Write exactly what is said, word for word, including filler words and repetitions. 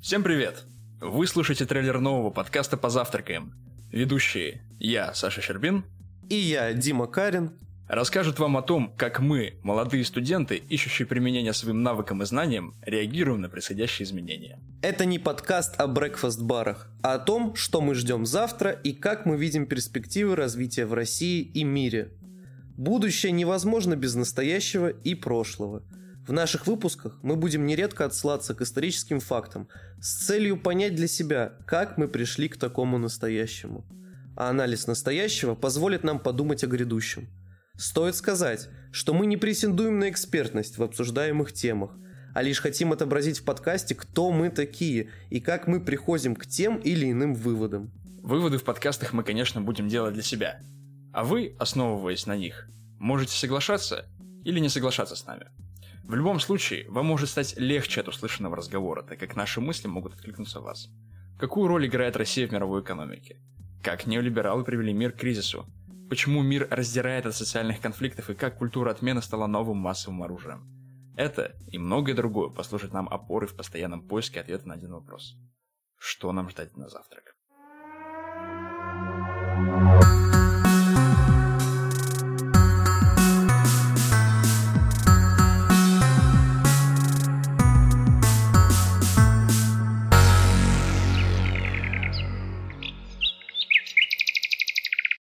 Всем привет! Вы слушаете трейлер нового подкаста «Позавтракаем». Ведущие я, Саша Щербин, и я, Дима Карин, расскажут вам о том, как мы, молодые студенты, ищущие применение своим навыкам и знаниям, реагируем на происходящие изменения. Это не подкаст о брекфаст-барах, а о том, что мы ждем завтра и как мы видим перспективы развития в России и мире. Будущее невозможно без настоящего и прошлого. В наших выпусках мы будем нередко отсылаться к историческим фактам с целью понять для себя, как мы пришли к такому настоящему. А анализ настоящего позволит нам подумать о грядущем. Стоит сказать, что мы не претендуем на экспертность в обсуждаемых темах, а лишь хотим отобразить в подкасте, кто мы такие и как мы приходим к тем или иным выводам. Выводы в подкастах мы, конечно, будем делать для себя. А вы, основываясь на них, можете соглашаться или не соглашаться с нами. В любом случае, вам может стать легче от услышанного разговора, так как наши мысли могут откликнуться в вас. Какую роль играет Россия в мировой экономике? Как неолибералы привели мир к кризису? Почему мир раздирает от социальных конфликтов и как культура отмены стала новым массовым оружием? Это и многое другое послужит нам опорой в постоянном поиске ответа на один вопрос. Что нам ждать на завтрак?